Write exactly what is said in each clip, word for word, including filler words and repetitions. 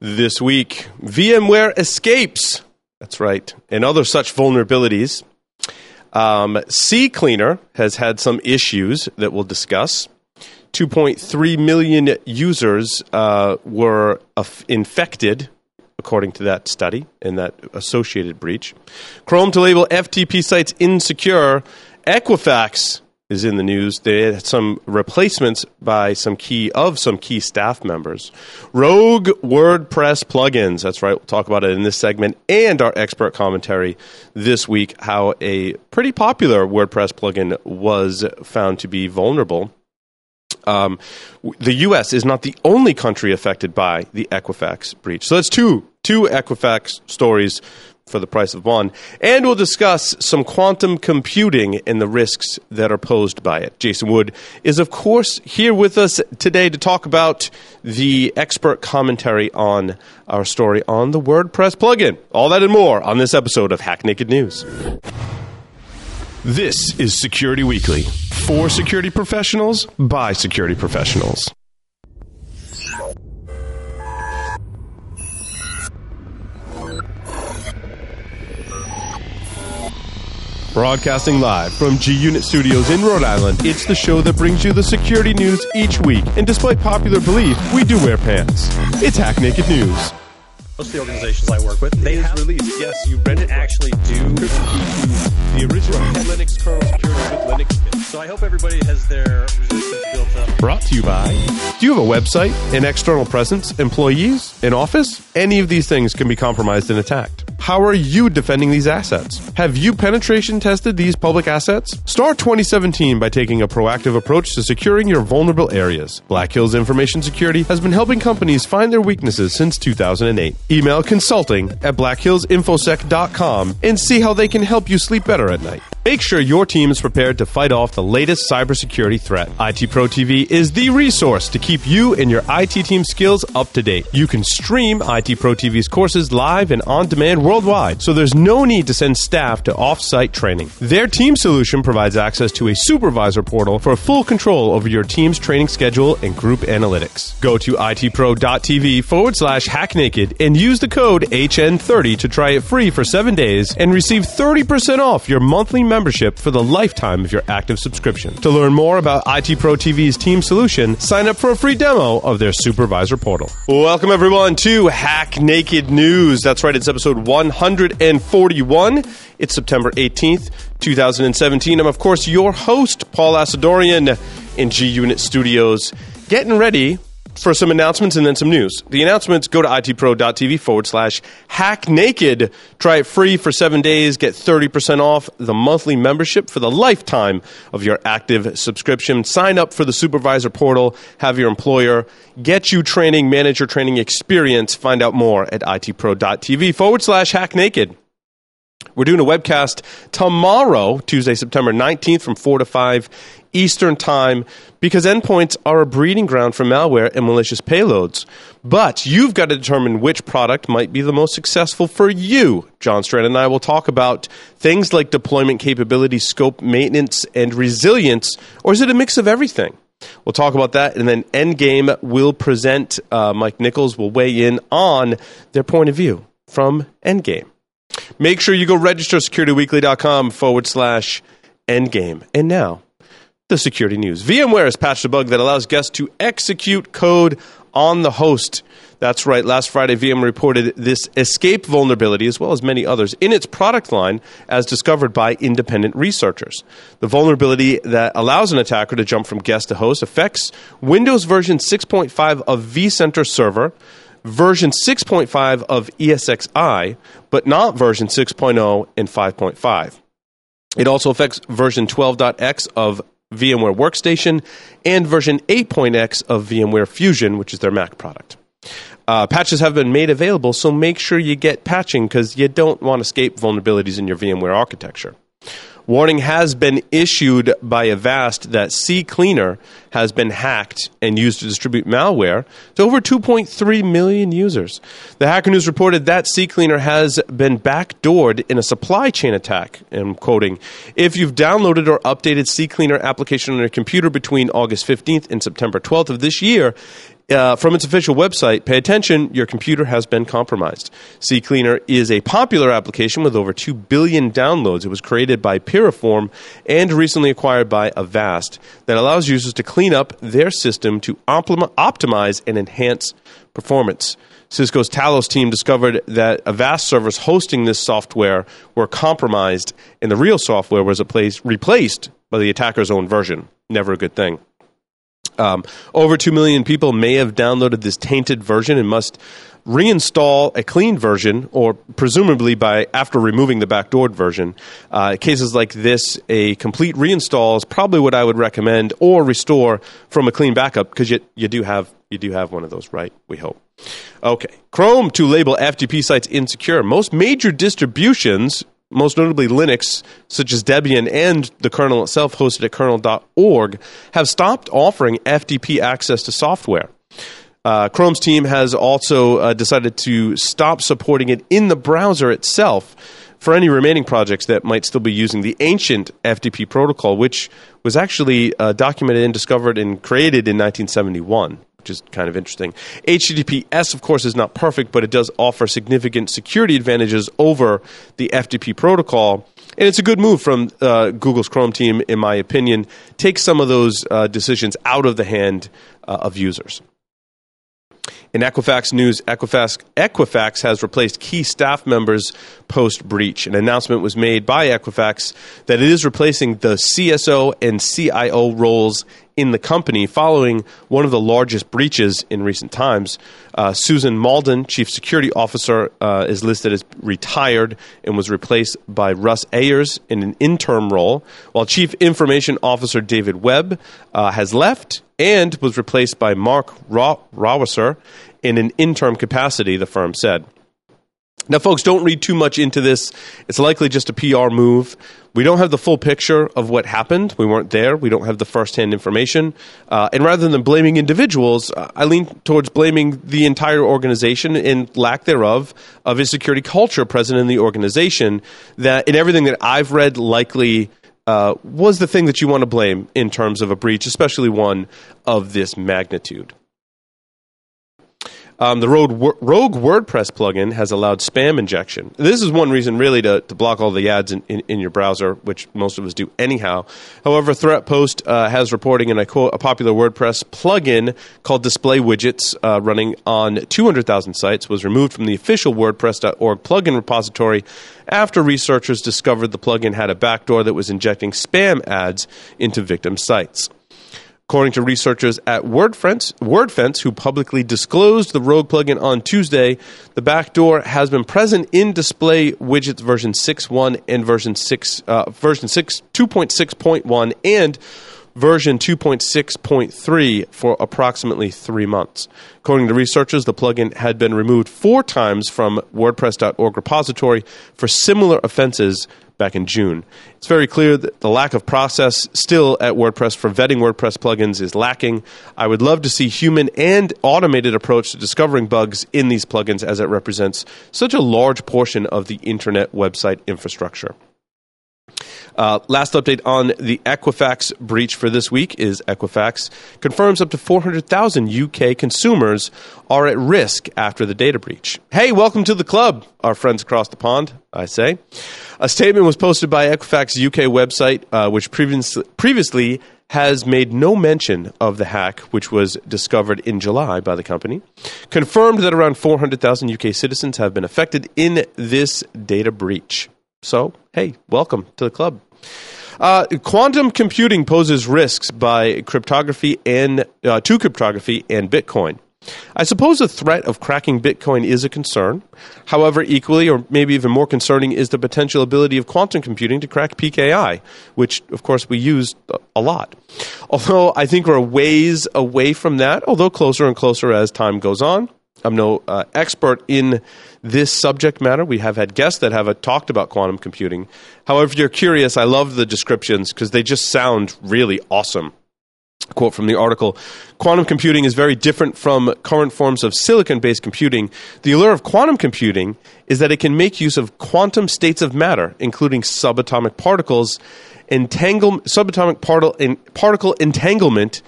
This week, VMware escapes. That's right. And other such vulnerabilities. Um, CCleaner has had some issues that we'll discuss. two point three million users uh, were af- infected, according to that study and that associated breach. Chrome to label F T P sites insecure. Equifax is in the news. They had some replacements by some key of some key staff members. Rogue WordPress plugins. That's right. We'll talk about it in this segment and our expert commentary this week, how a pretty popular WordPress plugin was found to be vulnerable. Um, the U S is not the only country affected by the Equifax breach. So that's two, two Equifax stories for the price of one. And we'll discuss some quantum computing and the risks that are posed by it. Jason Wood is, of course, here with us today to talk about the expert commentary on our story on the WordPress plugin. All that and more on this episode of Hack Naked News. This is Security Weekly, for security professionals, by security professionals. Broadcasting live from G-Unit Studios in Rhode Island, it's the show that brings you the security news each week. And despite popular belief, we do wear pants. It's Hack Naked News. Most of the organizations I work with, they have released. Yes, you read it. Actually, do the original Linux kernel security with Linux kit. So I hope everybody has their resistance built up. Brought to you by. Do you have a website, an external presence, employees, an office? Any of these things can be compromised and attacked. How are you defending these assets? Have you penetration tested these public assets? Start twenty seventeen by taking a proactive approach to securing your vulnerable areas. Black Hills Information Security has been helping companies find their weaknesses since two thousand eight. Email consulting at black hills infosec dot com and see how they can help you sleep better at night. Make sure your team is prepared to fight off the latest cybersecurity threat. I T Pro T V is the resource to keep you and your I T team skills up to date. You can stream I T Pro T V's courses live and on demand worldwide, so there's no need to send staff to off-site training. Their team solution provides access to a supervisor portal for full control over your team's training schedule and group analytics. Go to itpro.tv forward slash hacknaked and use the code H N thirty to try it free for seven days and receive thirty percent off your monthly membership. membership for the lifetime of your active subscription. To learn more about I T Pro T V's team solution, sign up for a free demo of their supervisor portal. Welcome, everyone, to Hack Naked News. That's right, it's episode one forty-one. It's September eighteenth, twenty seventeen. I'm, of course, your host, Paul Asadorian, in G-Unit Studios, getting ready for some announcements and then some news. The announcements, go to itpro.tv forward slash hacknaked. Try it free for seven days. Get thirty percent off the monthly membership for the lifetime of your active subscription. Sign up for the supervisor portal. Have your employer get you training, manage your training experience. Find out more at itpro.tv forward slash hacknaked. We're doing a webcast tomorrow, Tuesday, September nineteenth, from four to five Eastern Time, because endpoints are a breeding ground for malware and malicious payloads. But you've got to determine which product might be the most successful for you. John Strand and I will talk about things like deployment capability, scope, maintenance, and resilience, or is it a mix of everything? We'll talk about that, and then Endgame will present, uh, Mike Nichols will weigh in on their point of view from Endgame. Make sure you go register securityweekly.com forward slash Endgame. And now, the security news. VMware has patched a bug that allows guests to execute code on the host. That's right. Last Friday, VMware reported this escape vulnerability, as well as many others, in its product line as discovered by independent researchers. The vulnerability that allows an attacker to jump from guest to host affects Windows version six point five of vCenter Server, version six point five of E S X i, but not version six point oh and five point five. It also affects version twelve dot x of VMware Workstation, and version eight dot x of VMware Fusion, which is their Mac product. Uh, patches have been made available, so make sure you get patching because you don't want to escape vulnerabilities in your VMware architecture. Warning has been issued by Avast that CCleaner has been hacked and used to distribute malware to over two point three million users. The Hacker News reported that CCleaner has been backdoored in a supply chain attack. I'm quoting, if you've downloaded or updated CCleaner application on your computer between August fifteenth and September twelfth of this year, Uh, from its official website, pay attention, your computer has been compromised. CCleaner is a popular application with over two billion downloads. It was created by Piriform and recently acquired by Avast that allows users to clean up their system to op- optimize and enhance performance. Cisco's Talos team discovered that Avast servers hosting this software were compromised, and the real software was replaced by the attacker's own version. Never a good thing. Um, over two million people may have downloaded this tainted version and must reinstall a clean version, or presumably by after removing the backdoored version. Uh, cases like this, a complete reinstall is probably what I would recommend, or restore from a clean backup, because you, you do have you do have one of those, right? We hope. Okay. Chrome to label F T P sites insecure. Most major distributions, most notably Linux, such as Debian and the kernel itself, hosted at kernel dot org, have stopped offering F T P access to software. Uh, Chrome's team has also uh, decided to stop supporting it in the browser itself for any remaining projects that might still be using the ancient F T P protocol, which was actually uh, documented and discovered and created in nineteen seventy-one. Which is kind of interesting. H T T P S, of course, is not perfect, but it does offer significant security advantages over the F T P protocol. And it's a good move from uh, Google's Chrome team, in my opinion. Take some of those uh, decisions out of the hand uh, of users. In Equifax news, Equifax, Equifax has replaced key staff members post-breach. An announcement was made by Equifax that it is replacing the C S O and C I O roles in the company following one of the largest breaches in recent times. Uh, Susan Malden, chief security officer, uh, is listed as retired and was replaced by Russ Ayers in an interim role, while chief information officer David Webb uh, has left and was replaced by Mark Raw- Rawasser in an interim capacity, the firm said. Now, folks, don't read too much into this. It's likely just a P R move. We don't have the full picture of what happened. We weren't there. We don't have the firsthand information. Uh, and rather than blaming individuals, I lean towards blaming the entire organization and lack thereof of a security culture present in the organization that, in everything that I've read, likely uh, was the thing that you want to blame in terms of a breach, especially one of this magnitude. Um, the rogue, rogue WordPress plugin has allowed spam injection. This is one reason, really, to, to block all the ads in, in, in your browser, which most of us do anyhow. However, ThreatPost uh, has reporting, and I quote, a popular WordPress plugin called Display Widgets uh, running on two hundred thousand sites was removed from the official WordPress dot org plugin repository after researchers discovered the plugin had a backdoor that was injecting spam ads into victim sites. According to researchers at WordFence, WordFence, who publicly disclosed the rogue plugin on Tuesday, the backdoor has been present in Display Widgets version six point one and version six, uh, version six two point six point one and version two point six point three for approximately three months. According to researchers, the plugin had been removed four times from WordPress dot org repository for similar offenses back in June. It's very clear that the lack of process still at WordPress for vetting WordPress plugins is lacking. I would love to see human and automated approach to discovering bugs in these plugins, as it represents such a large portion of the internet website infrastructure. Uh, last update on the Equifax breach for this week is Equifax confirms up to four hundred thousand U K consumers are at risk after the data breach. Hey, welcome to the club, our friends across the pond, I say. A statement was posted by Equifax U K website, uh, which previously, previously has made no mention of the hack, which was discovered in July by the company, confirmed that around four hundred thousand U K citizens have been affected in this data breach. So, hey, welcome to the club. Uh, quantum computing poses risks by cryptography and uh, to cryptography and Bitcoin. I suppose the threat of cracking Bitcoin is a concern. However, equally or maybe even more concerning is the potential ability of quantum computing to crack P K I, which, of course, we use a lot. Although I think we're a ways away from that, although closer and closer as time goes on. I'm no uh, expert in this subject matter. We have had guests that have uh, talked about quantum computing. However, if you're curious, I love the descriptions because they just sound really awesome. A quote from the article, quantum computing is very different from current forms of silicon-based computing. The allure of quantum computing is that it can make use of quantum states of matter, including subatomic particles, entangle- subatomic particle, en- particle entanglement,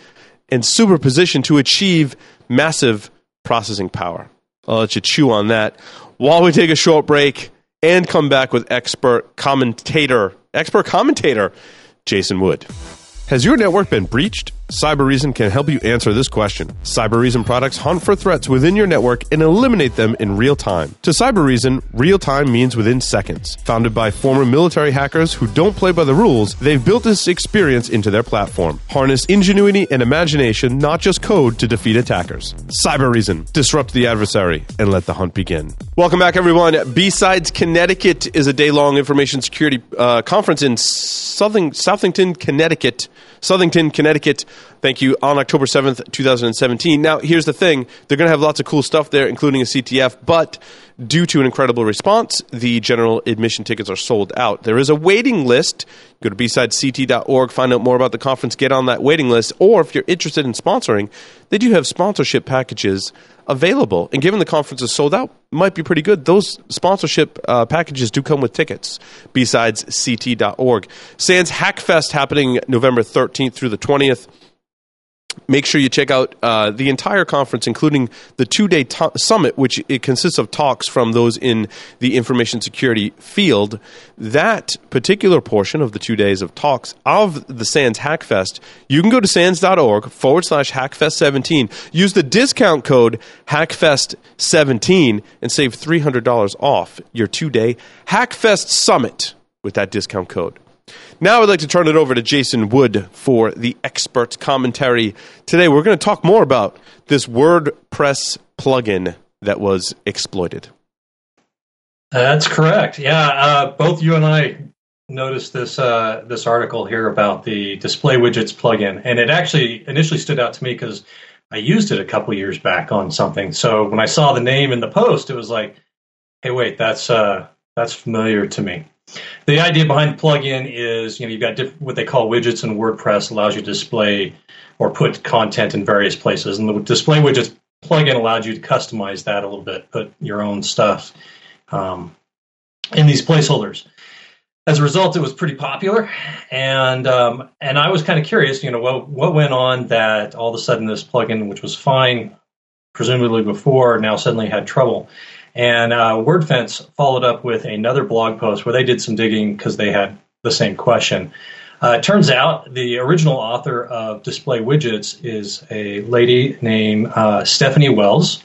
and superposition to achieve massive processing power. I'll let you chew on that while we take a short break and come back with expert commentator, expert commentator, Jason Wood. Has your network been breached? Cyber Reason can help you answer this question. Cyber Reason products hunt for threats within your network and eliminate them in real time. To Cyber Reason, real time means within seconds. Founded by former military hackers who don't play by the rules, they've built this experience into their platform. Harness ingenuity and imagination, not just code, to defeat attackers. Cyber Reason, disrupt the adversary and let the hunt begin. Welcome back, everyone. B-Sides Connecticut is a day-long information security uh, conference in Southing, Southington, Connecticut. Southington, Connecticut, thank you, on October seventh, two thousand seventeen. Now, here's the thing. They're going to have lots of cool stuff there, including a C T F, but due to an incredible response, the general admission tickets are sold out. There is a waiting list. Go to b sides c t dot org, find out more about the conference, get on that waiting list, or if you're interested in sponsoring, they do have sponsorship packages available. And given the conference is sold out, might be pretty good. Those sponsorship uh, packages do come with tickets. b sides c t dot org. SANS HackFest happening November thirteenth through the twentieth. Make sure you check out uh, the entire conference, including the two-day to- summit, which it consists of talks from those in the information security field. That particular portion of the two days of talks of the SANS HackFest, you can go to sans.org forward slash HackFest seventeen. Use the discount code HackFest seventeen and save three hundred dollars off your two-day HackFest summit with that discount code. Now I'd like to turn it over to Jason Wood for the expert commentary. Today we're going to talk more about this WordPress plugin that was exploited. That's correct. Yeah, uh, both you and I noticed this uh, this article here about the Display Widgets plugin, and it actually initially stood out to me because I used it a couple years back on something. So when I saw the name in the post, it was like, hey, wait, that's uh, that's familiar to me. The idea behind the plugin is, you know, you've got diff- what they call widgets in WordPress allows you to display or put content in various places. And the Display Widgets plugin allows you to customize that a little bit, put your own stuff um, in these placeholders. As a result, it was pretty popular. And um, and I was kind of curious, you know, what, what went on that all of a sudden this plugin, which was fine, presumably before, now suddenly had trouble. And uh, WordFence followed up with another blog post where they did some digging because they had the same question. Uh, it turns out the original author of Display Widgets is a lady named uh, Stephanie Wells,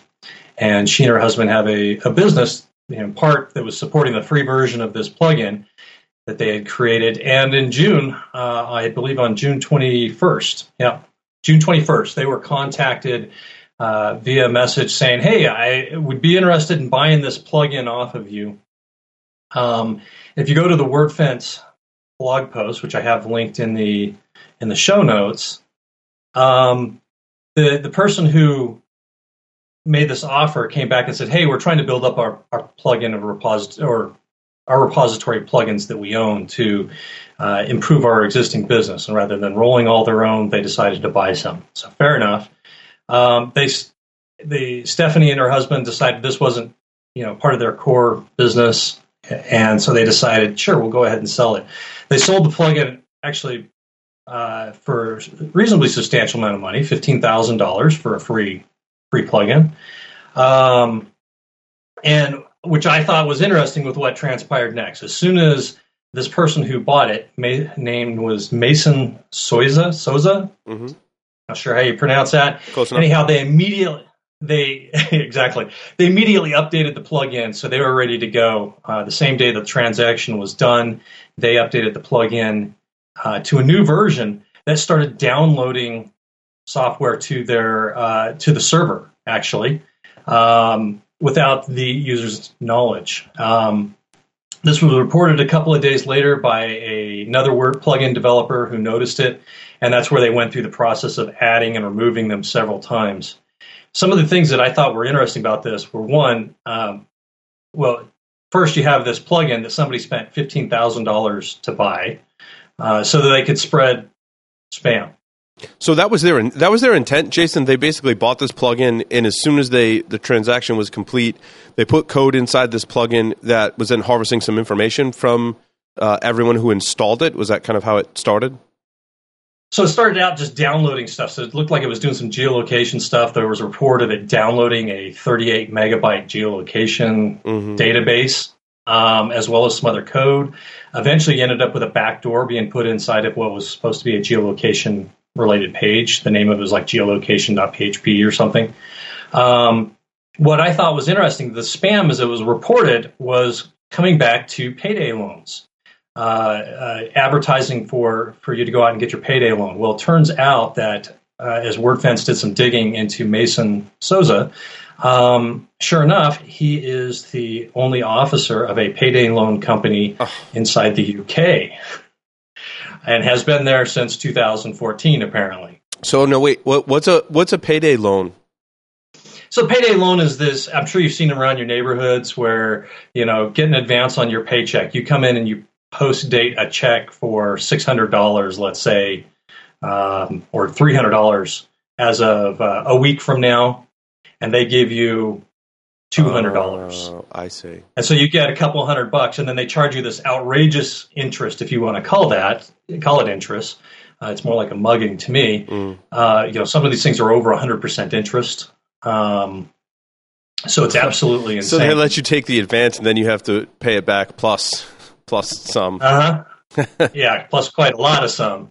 and she and her husband have a, a business in part that was supporting the free version of this plugin that they had created. And in June, uh, I believe on June twenty-first, yeah, June twenty-first, they were contacted Uh, via message saying, hey, I would be interested in buying this plugin off of you. Um, if you go to the WordFence blog post, which I have linked in the in the show notes, um, the, the person who made this offer came back and said, hey, we're trying to build up our, our plugin of repos- or our repository plugins that we own to uh, improve our existing business. And rather than rolling all their own, they decided to buy some. So fair enough. Um, they, the Stephanie and her husband decided this wasn't, you know, part of their core business, and so they decided, sure, we'll go ahead and sell it. They sold the plugin actually uh, for a reasonably substantial amount of money, fifteen thousand dollars for a free free plugin, um, and which I thought was interesting with what transpired next. As soon as this person who bought it, ma- named was Mason Souza, Souza. Mm-hmm. Not sure how you pronounce that. Close enough. Anyhow, they immediately they exactly they immediately updated the plugin, so they were ready to go. Uh, the same day the transaction was done, they updated the plugin uh, to a new version that started downloading software to their uh, to the server actually, um, without the user's knowledge. Um, This was reported a couple of days later by a, another Word plugin developer who noticed it, and that's where they went through the process of adding and removing them several times. Some of the things that I thought were interesting about this were, one, um, well, first you have this plugin that somebody spent fifteen thousand dollars to buy uh, so that they could spread spam. So that was their that was their intent, Jason. They basically bought this plugin, and as soon as they the transaction was complete, they put code inside this plugin that was then harvesting some information from uh, everyone who installed it. Was that kind of how it started? So it started out just downloading stuff. So it looked like it was doing some geolocation stuff. There was a report of it downloading a thirty-eight megabyte geolocation mm-hmm. database, um, as well as some other code. Eventually, you ended up with a backdoor being put inside of what was supposed to be a geolocation-related page. The name of it was like geolocation dot p h p or something. Um, what I thought was interesting, the spam as it was reported was coming back to payday loans. Uh, uh, advertising for, for you to go out and get your payday loan. Well, it turns out that uh, as WordFence did some digging into Mason Souza, um, sure enough, he is the only officer of a payday loan company oh. inside the U K, and has been there since two thousand fourteen, apparently. So, no, wait, what, what's a what's a payday loan? So payday loan is this, I'm sure you've seen them around your neighborhoods where, you know, get an advance on your paycheck. You come in and you post date a check for six hundred dollars, let's say, um, or three hundred dollars as of uh, a week from now, and they give you two hundred dollars. Oh, I see. And so you get a couple hundred bucks, and then they charge you this outrageous interest, if you want to call that, call it interest. Uh, it's more like a mugging to me. Mm. Uh, you know, some of these things are over one hundred percent interest. Um, so it's absolutely insane. So they let you take the advance, and then you have to pay it back plus... Plus some. Uh-huh. Yeah, plus quite a lot of some.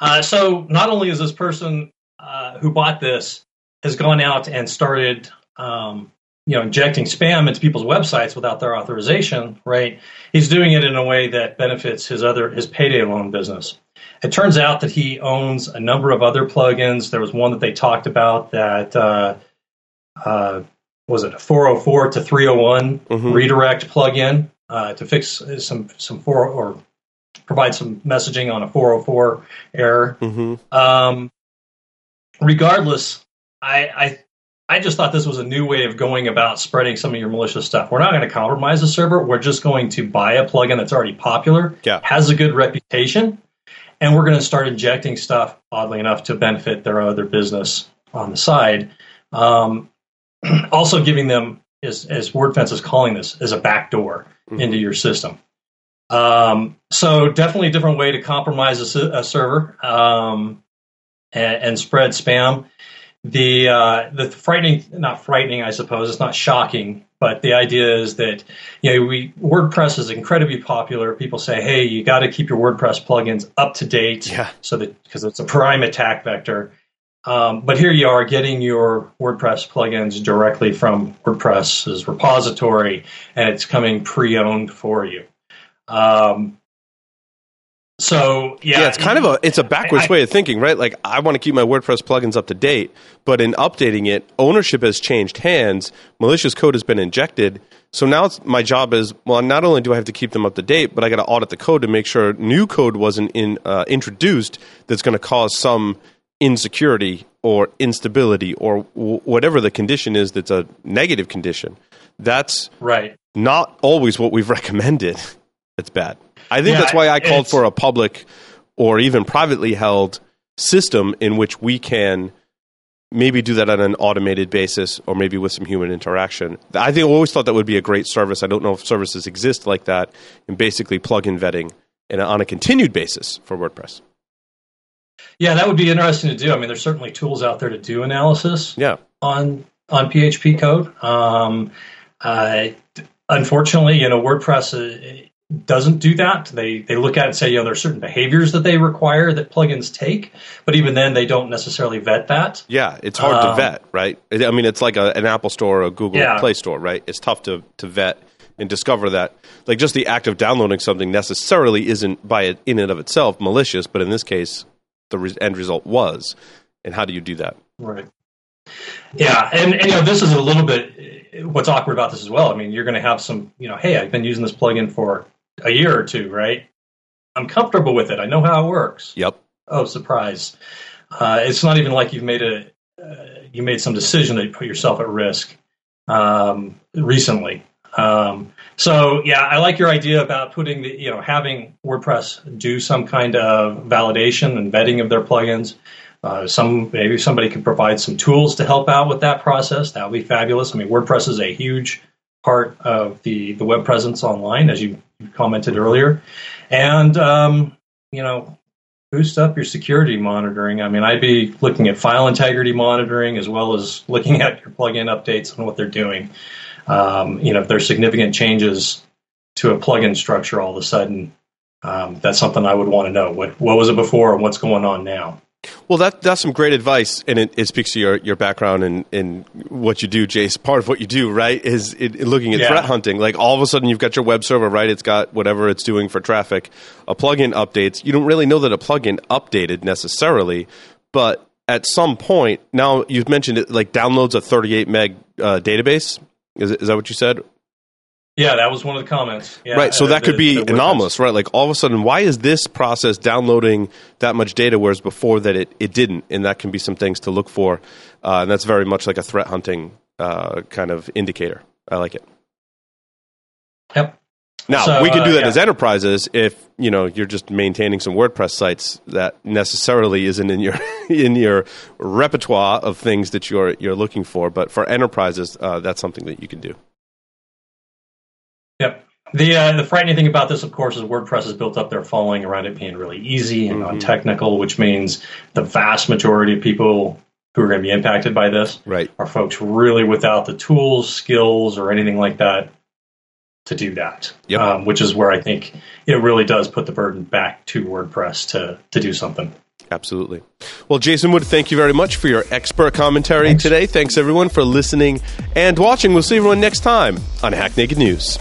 Uh, so not only is this person uh, who bought this has gone out and started, um, you know, injecting spam into people's websites without their authorization, right? He's doing it in a way that benefits his other his payday loan business. It turns out that he owns a number of other plugins. There was one that they talked about that uh, uh, was it a four oh four to three oh one mm-hmm. redirect plugin. Uh, to fix some some four or provide some messaging on a four oh four error. Mm-hmm. Um, regardless, I, I I just thought this was a new way of going about spreading some of your malicious stuff. We're not going to compromise the server. We're just going to buy a plugin that's already popular, yeah. has a good reputation, and we're going to start injecting stuff, oddly enough, to benefit their other business on the side. Um, also giving them, as, as WordFence is calling this, is a backdoor into your system. Um, so definitely a different way to compromise a, a server um, and, and spread spam. The uh, the frightening, not frightening, I suppose, it's not shocking, but the idea is that, you know, we WordPress is incredibly popular. People say, hey, you got to keep your WordPress plugins up to date, yeah. so that because it's a prime attack vector. Um, but here you are getting your WordPress plugins directly from WordPress's repository, and it's coming pre-owned for you. Um, so yeah, yeah, it's kind of a it's a backwards I, I, way of thinking, right? Like I want to keep my WordPress plugins up to date, but in updating it, ownership has changed hands. Malicious code has been injected, so now it's, my job is well. Not only do I have to keep them up to date, but I got to audit the code to make sure new code wasn't in uh, introduced that's going to cause some insecurity or instability or w- whatever the condition is that's a negative condition. That's right. Not always what we've recommended. It's bad. I think yeah, that's why I called for a public or even privately held system in which we can maybe do that on an automated basis or maybe with some human interaction. I think I always thought that would be a great service. I don't know if services exist like that and basically plug-in vetting in a, on a continued basis for WordPress. Yeah, that would be interesting to do. I mean, there's certainly tools out there to do analysis yeah. on on P H P code. Um, uh, unfortunately, you know, WordPress uh, doesn't do that. They they look at it and say, you know, there are certain behaviors that they require that plugins take, but even then, they don't necessarily vet that. Yeah, it's hard um, to vet, right? I mean, it's like a, an Apple Store or a Google yeah. Play Store, right? It's tough to, to vet and discover that. Like, just the act of downloading something necessarily isn't by it, in and of itself malicious, but in this case, the end result was, and how do you do that? Right. Yeah, and, and you know, this is a little bit what's awkward about this as well. I mean, you're going to have some, you know, hey, I've been using this plugin for a year or two, right? I'm comfortable with it. I know how it works. Yep. Oh, surprise! Uh, it's not even like you've made a uh, you made some decision that you put yourself at risk um, recently. Um, so yeah, I like your idea about putting the, you know, having WordPress do some kind of validation and vetting of their plugins. Uh, some, maybe somebody could provide some tools to help out with that process. That would be fabulous. I mean, WordPress is a huge part of the, the web presence online, as you commented earlier. And, um, you know, boost up your security monitoring. I mean, I'd be looking at file integrity monitoring as well as looking at your plugin updates and what they're doing. Um, you know, if there's significant changes to a plugin structure all of a sudden, um, that's something I would want to know. What what was it before and what's going on now? Well, that that's some great advice, and it, it speaks to your, your background and, and what you do, Jace. Part of what you do, right, is it, looking at yeah. threat hunting. Like, all of a sudden, you've got your web server, right? It's got whatever it's doing for traffic. A plugin updates. You don't really know that a plugin updated necessarily, but at some point, now you've mentioned it, like downloads a thirty-eight meg uh, database. Is, is that what you said? Yeah, that was one of the comments. Yeah, right, so that the, could be the, the anomalous, right? Like, all of a sudden, why is this process downloading that much data, whereas before that it, it didn't? And that can be some things to look for. Uh, and that's very much like a threat hunting uh, kind of indicator. I like it. Yep. Now, so, we can do that uh, yeah. as enterprises if, you know, you're just maintaining some WordPress sites. That necessarily isn't in your in your repertoire of things that you're you're looking for. But for enterprises, uh, that's something that you can do. Yep. The uh, the frightening thing about this, of course, is WordPress has built up their following around it being really easy and mm-hmm. non-technical, which means the vast majority of people who are going to be impacted by this right. are folks really without the tools, skills, or anything like that to do that, yep. um, which is where I think it really does put the burden back to WordPress to to do something. Absolutely. Well, Jason Wood, thank you very much for your expert commentary Thanks. today. Thanks, everyone, for listening and watching. We'll see everyone next time on Hack Naked News.